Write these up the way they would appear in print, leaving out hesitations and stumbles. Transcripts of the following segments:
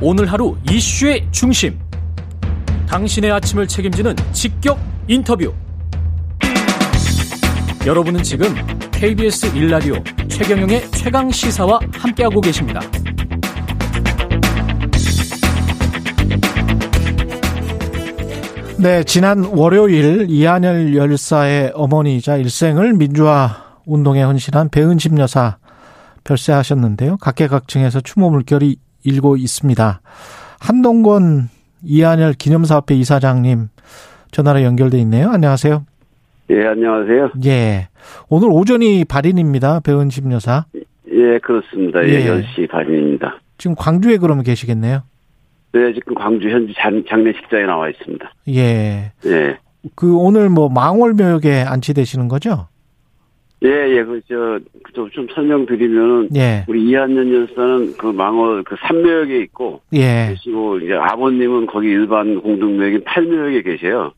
오늘 하루 이슈의 중심, 당신의 아침을 책임지는 직격 인터뷰. 여러분은 지금 KBS 일라디오 최경영의 최강시사와 함께하고 계십니다. 네, 지난 월요일 이한열 열사의 어머니이자 일생을 민주화 운동에 헌신한 배은심 여사 별세하셨는데요. 각계각층에서 추모 물결이 일고 있습니다. 한동건 이한열 기념사업회 이사장님 전화로 연결돼 있네요. 안녕하세요. 예, 안녕하세요. 예, 오늘 오전이 발인입니다. 배은심 여사. 예, 그렇습니다. 예, 10시 발인입니다. 지금 광주에 그러면 계시겠네요. 네, 지금 광주 현지 장례식장에 나와 있습니다. 예. 예. 그 오늘 뭐 망월 묘역에 안치되시는 거죠? 예, 좀 설명드리면은, 예. 우리 이한열 열사는 그 망월 그 3묘역에 있고, 예. 계시고, 이제 아버님은 거기 일반 공동묘역인 8묘역에 계세요.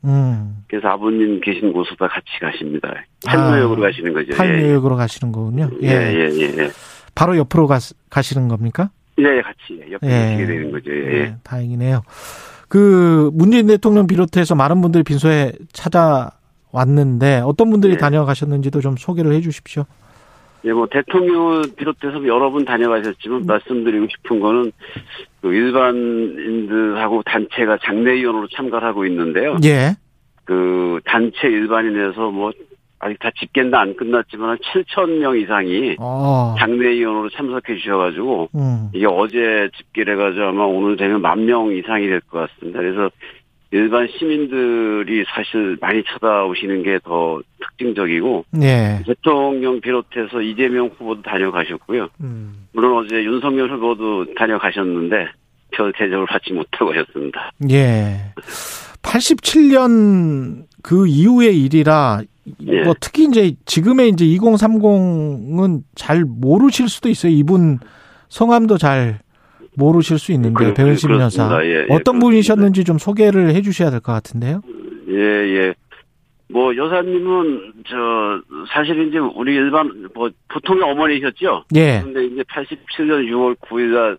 그래서 아버님 계신 곳으로 같이 가십니다. 8묘역으로 가시는 거죠. 8묘역으로 가시는 거군요. 예, 예, 예. 바로 옆으로 가시는 겁니까? 예, 같이 옆에 계시게 되는 거죠. 예. 예, 다행이네요. 그 문재인 대통령 비롯해서 많은 분들이 빈소에 찾아왔는데 어떤 분들이, 예. 다녀가셨는지도 좀 소개를 해 주십시오. 예, 뭐 대통령을 비롯해서 여러 분 다녀가셨지만 말씀드리고 싶은 거는 그 일반인들하고 단체가 장례위원으로 참가를 하고 있는데요. 예. 그 단체 일반인에서 뭐 아직 다 집계는 안 끝났지만 7,000명 이상이 장례위원으로 참석해 주셔가지고, 이게 어제 집계를 해가지고 아마 오늘 되면 10,000명 이상이 될 것 같습니다. 그래서 일반 시민들이 사실 많이 찾아오시는 게 더 특징적이고, 예. 대통령 비롯해서 이재명 후보도 다녀가셨고요. 물론 어제 윤석열 후보도 다녀가셨는데 별 대접을 받지 못하고 하셨습니다. 예. 87년 그 이후의 일이라, 예. 뭐 특히 이제 지금의 이제 2030은 잘 모르실 수도 있어요. 이분 성함도 잘 모르실 수 있는데, 배은심 여사. 예, 예, 어떤 분이셨는지 좀 소개를 해 주셔야 될 것 같은데요. 예, 예. 뭐 여사님은 사실 이제 우리 일반 뭐 보통의 어머니셨죠. 예. 근데 이제 87년 6월 9일날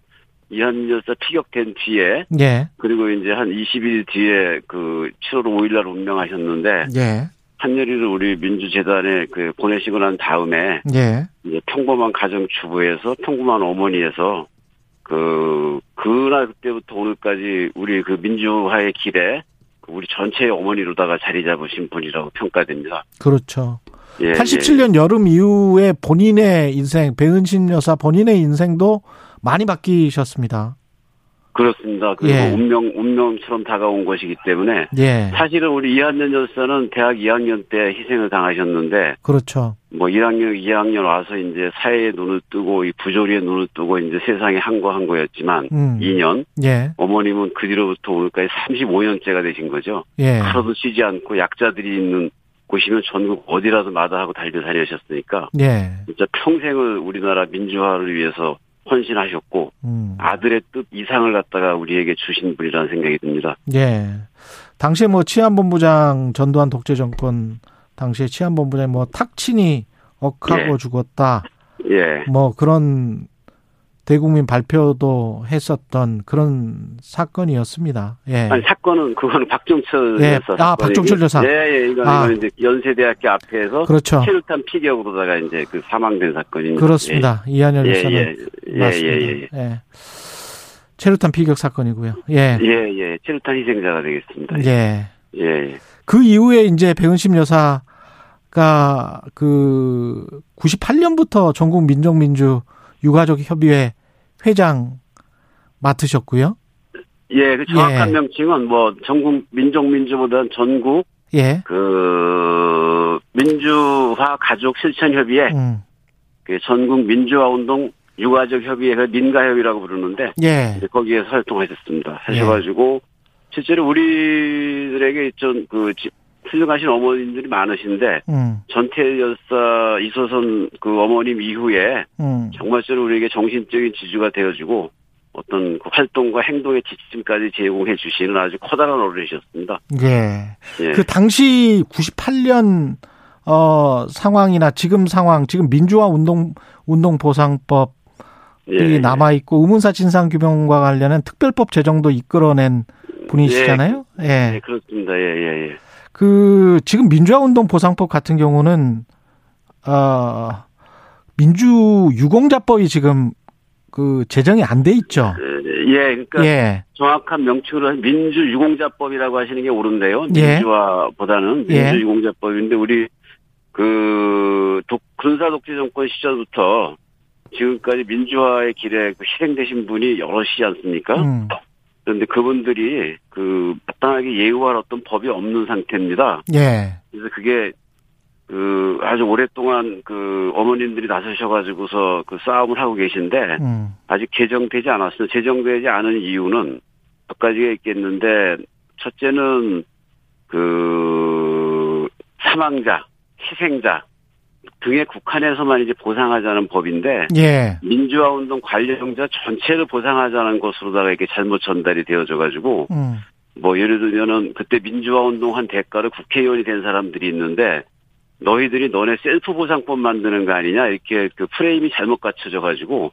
이한열 열사 피격된 뒤에, 예. 그리고 이제 한 20일 뒤에 그 7월 5일날 운명하셨는데, 예. 한열이를 우리 민주재단에 그 보내시고 난 다음에, 예. 이제 평범한 가정주부에서 평범한 어머니에서 그날 그때부터 오늘까지 우리 그 민주화의 길에 우리 전체의 어머니로다가 자리 잡으신 분이라고 평가됩니다. 그렇죠. 예, 87년 예. 여름 이후에 본인의 인생, 배은심 여사 본인의 인생도 많이 바뀌셨습니다. 그렇습니다. 그리고 예. 운명처럼 다가온 것이기 때문에, 예. 사실은 우리 이한열 열사는 대학 2학년 때 희생을 당하셨는데, 그렇죠. 뭐 2학년 와서 이제 사회의 눈을 뜨고 이 부조리의 눈을 뜨고 이제 세상에 항거한 거였지만, 2년, 예. 어머님은 그 뒤로부터 오늘까지 35년째가 되신 거죠. 예. 하루도 쉬지 않고 약자들이 있는 곳이면 전국 어디라도 마다하고 달려 다니셨으니까, 예. 진짜 평생을 우리나라 민주화를 위해서 헌신하셨고, 아들의 뜻 이상을 갖다가 우리에게 주신 분이라는 생각이 듭니다. 예. 당시에 뭐 치안본부장, 전두환 독재 정권 당시에 치안본부장이 뭐 탁친이 억하고, 예. 죽었다. 예. 뭐 그런 대국민 발표도 했었던 그런 사건이었습니다. 예. 아니, 사건은 그거는 박종철 여사. 예. 아, 박종철 여사. 예, 예. 이건 이제 연세대학교 앞에서, 그렇죠. 최루탄 피격으로다가 이제 그 사망된 사건입니다. 그렇습니다. 예. 이한열 여사는, 예, 예. 맞습니다. 예, 예. 예. 최루탄 피격 사건이고요. 예. 예, 예. 최루탄 희생자가 되겠습니다. 예. 예. 예. 그 이후에 이제 배은심 여사가 그 98년부터 전국 민족민주 유가족협의회 회장 맡으셨고요. 예, 그 정확한, 예. 명칭은 뭐 전국 민족민주보다는 전국, 예. 그 민주화 가족 실천협의회, 그 전국 민주화 운동 유가족협의회가 민가협의라고 부르는데, 예. 거기에서 활동하셨습니다. 예. 실제로 우리들에게 좀 그 훌륭하신 어머님들이 많으신데, 전태일 열사, 이소선 그 어머님 이후에, 정말로 우리에게 정신적인 지주가 되어주고 어떤 그 활동과 행동의 지침까지 제공해 주시는 아주 커다란 어른이셨습니다. 예. 예. 그 당시 98년 상황이나 지금 상황, 지금 민주화 운동보상법 예. 남아있고 의문사 진상규명과 관련한 특별법 제정도 이끌어낸 분이시잖아요. 예, 예. 예 그렇습니다. 예예예. 예. 그 지금 민주화운동 보상법 같은 경우는 민주 유공자법이 지금 그 제정이 안 돼 있죠. 예, 그러니까 예. 정확한 명칭으로 민주 유공자법이라고 하시는 게 옳은데요. 민주화보다는 예. 민주 유공자법인데 우리 그 군사 독재 정권 시절부터 지금까지 민주화의 길에 실행되신 분이 여럿이지 않습니까? 그런데 그분들이 그 마땅하게 예우할 어떤 법이 없는 상태입니다. 예. 그래서 그게 그 아주 오랫동안 그 어머님들이 나서셔가지고서 그 싸움을 하고 계신데 아직 개정되지 않았어요. 제정되지 않은 이유는 몇 가지가 있겠는데 첫째는 그 사망자, 희생자. 등의 국한에서만 이제 보상하자는 법인데 예. 민주화운동 관련자 전체를 보상하자는 것으로다가 이렇게 잘못 전달이 되어져가지고 뭐 예를 들면은 그때 민주화운동 한 대가로 국회의원이 된 사람들이 있는데 너희들이 너네 셀프 보상법 만드는 거 아니냐 이렇게 그 프레임이 잘못 갖춰져가지고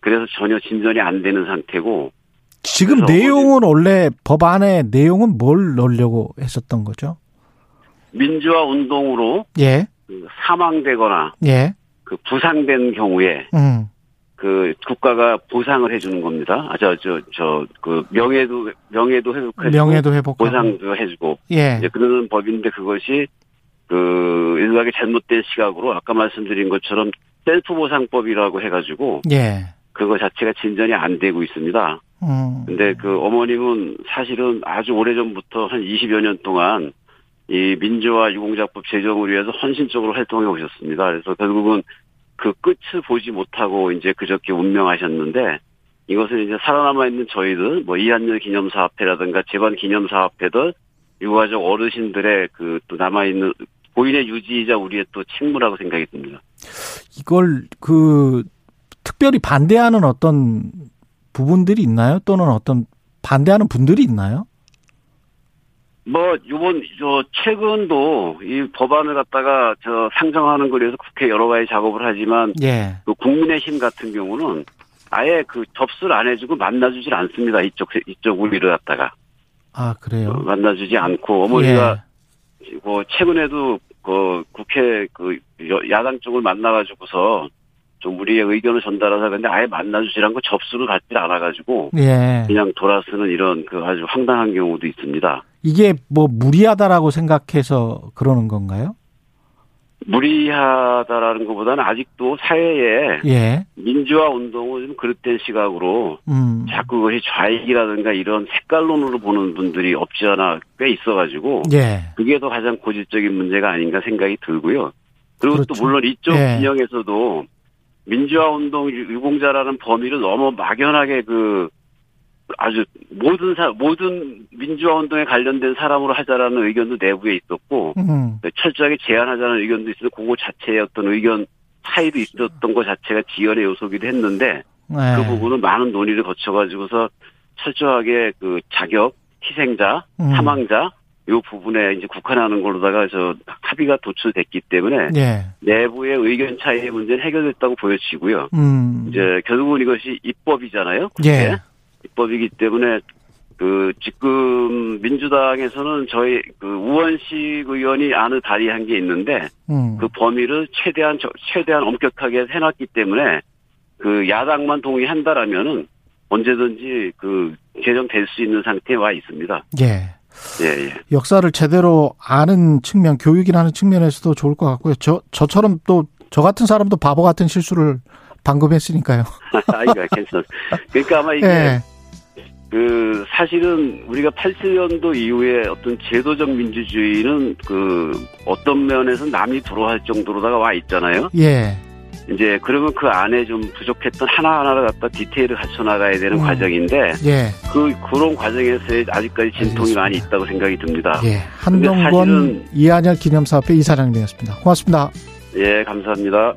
그래서 전혀 진전이 안 되는 상태고 지금 내용은 원래 법안의 내용은 뭘 넣으려고 했었던 거죠? 민주화운동으로 예. 그 사망되거나 예. 그 부상된 경우에 그 국가가 보상을 해주는 겁니다. 그 명예도 회복해주고 보상도 해주고 예. 이제 그러는 법인데 그것이 그 일각의 잘못된 시각으로 아까 말씀드린 것처럼 셀프 보상법이라고 해가지고 예. 그거 자체가 진전이 안 되고 있습니다. 근데 그 어머님은 사실은 아주 오래 전부터 한 20여 년 동안 이 민주화 유공자법 제정을 위해서 헌신적으로 활동해 오셨습니다. 그래서 결국은 그 끝을 보지 못하고 이제 그저께 운명하셨는데 이것은 이제 살아남아 있는 저희들 뭐 이한열 기념사업회라든가 재반 기념사업회들 유가족 어르신들의 그 또 남아 있는 고인의 유지이자 우리의 또 책무라고 생각이 듭니다. 이걸 그 특별히 반대하는 어떤 부분들이 있나요? 또는 어떤 반대하는 분들이 있나요? 뭐, 요번, 최근도 이 법안을 갖다가 상정하는 거에 대해서 국회 여러 가지 작업을 하지만, 예. 그 국민의힘 같은 경우는 아예 그 접수를 안 해주고 만나주질 않습니다. 이쪽 우리를 갖다가. 아, 그래요? 만나주지 않고, 어머니가, 예. 뭐, 최근에도 그 국회 그 야당 쪽을 만나가지고서 좀 우리의 의견을 전달하자 근데 아예 만나주질 않고 접수를 갖질 않아가지고, 예. 그냥 돌아서는 이런 그 아주 황당한 경우도 있습니다. 이게 뭐 무리하다라고 생각해서 그러는 건가요? 무리하다라는 것보다는 아직도 사회에 예. 민주화 운동을 좀 그릇된 시각으로 자꾸 그것이 좌익이라든가 이런 색깔론으로 보는 분들이 없지 않아 꽤 있어가지고 예. 그게 더 가장 고질적인 문제가 아닌가 생각이 들고요. 그리고 그렇죠. 또 물론 이쪽 예. 진영에서도 민주화 운동 유공자라는 범위를 너무 막연하게 그 아주 모든 민주화운동에 관련된 사람으로 하자라는 의견도 내부에 있었고 철저하게 제한하자는 의견도 있어서 그거 자체의 어떤 의견 차이도 있었던 것 자체가 지연의 요소기도 했는데 네. 그 부분은 많은 논의를 거쳐가지고서 철저하게 그 자격, 희생자, 사망자 요 부분에 이제 국한하는 걸로다가 합의가 도출됐기 때문에 예. 내부의 의견 차이의 문제는 해결됐다고 보여지고요. 이제 결국은 이것이 입법이잖아요. 그게. 예. 법이기 때문에 그 지금 민주당에서는 저희 그 우원식 의원이 안을 발의한 게 있는데 그 범위를 최대한 엄격하게 해놨기 때문에 그 야당만 동의한다라면은 언제든지 그 개정될 수 있는 상태에 와 있습니다. 예. 예, 예. 역사를 제대로 아는 측면, 교육이라는 측면에서도 좋을 것 같고요. 저처럼 또 저 같은 사람도 바보 같은 실수를 방금 했으니까요. 아이가 괜찮. 그러니까 아마 이게. 예. 그 사실은 우리가 87년도 이후에 어떤 제도적 민주주의는 그 어떤 면에서 남이 부러워할 정도로다가 와 있잖아요. 예. 이제 그러면 그 안에 좀 부족했던 하나하나를 갖다 디테일을 갖춰 나가야 되는 과정인데 예. 그런 과정에서의 아직까지 진통이 알겠습니다. 많이 있다고 생각이 듭니다. 예. 한동건 이한열 기념사업회 이사장님이었습니다. 고맙습니다. 예, 감사합니다.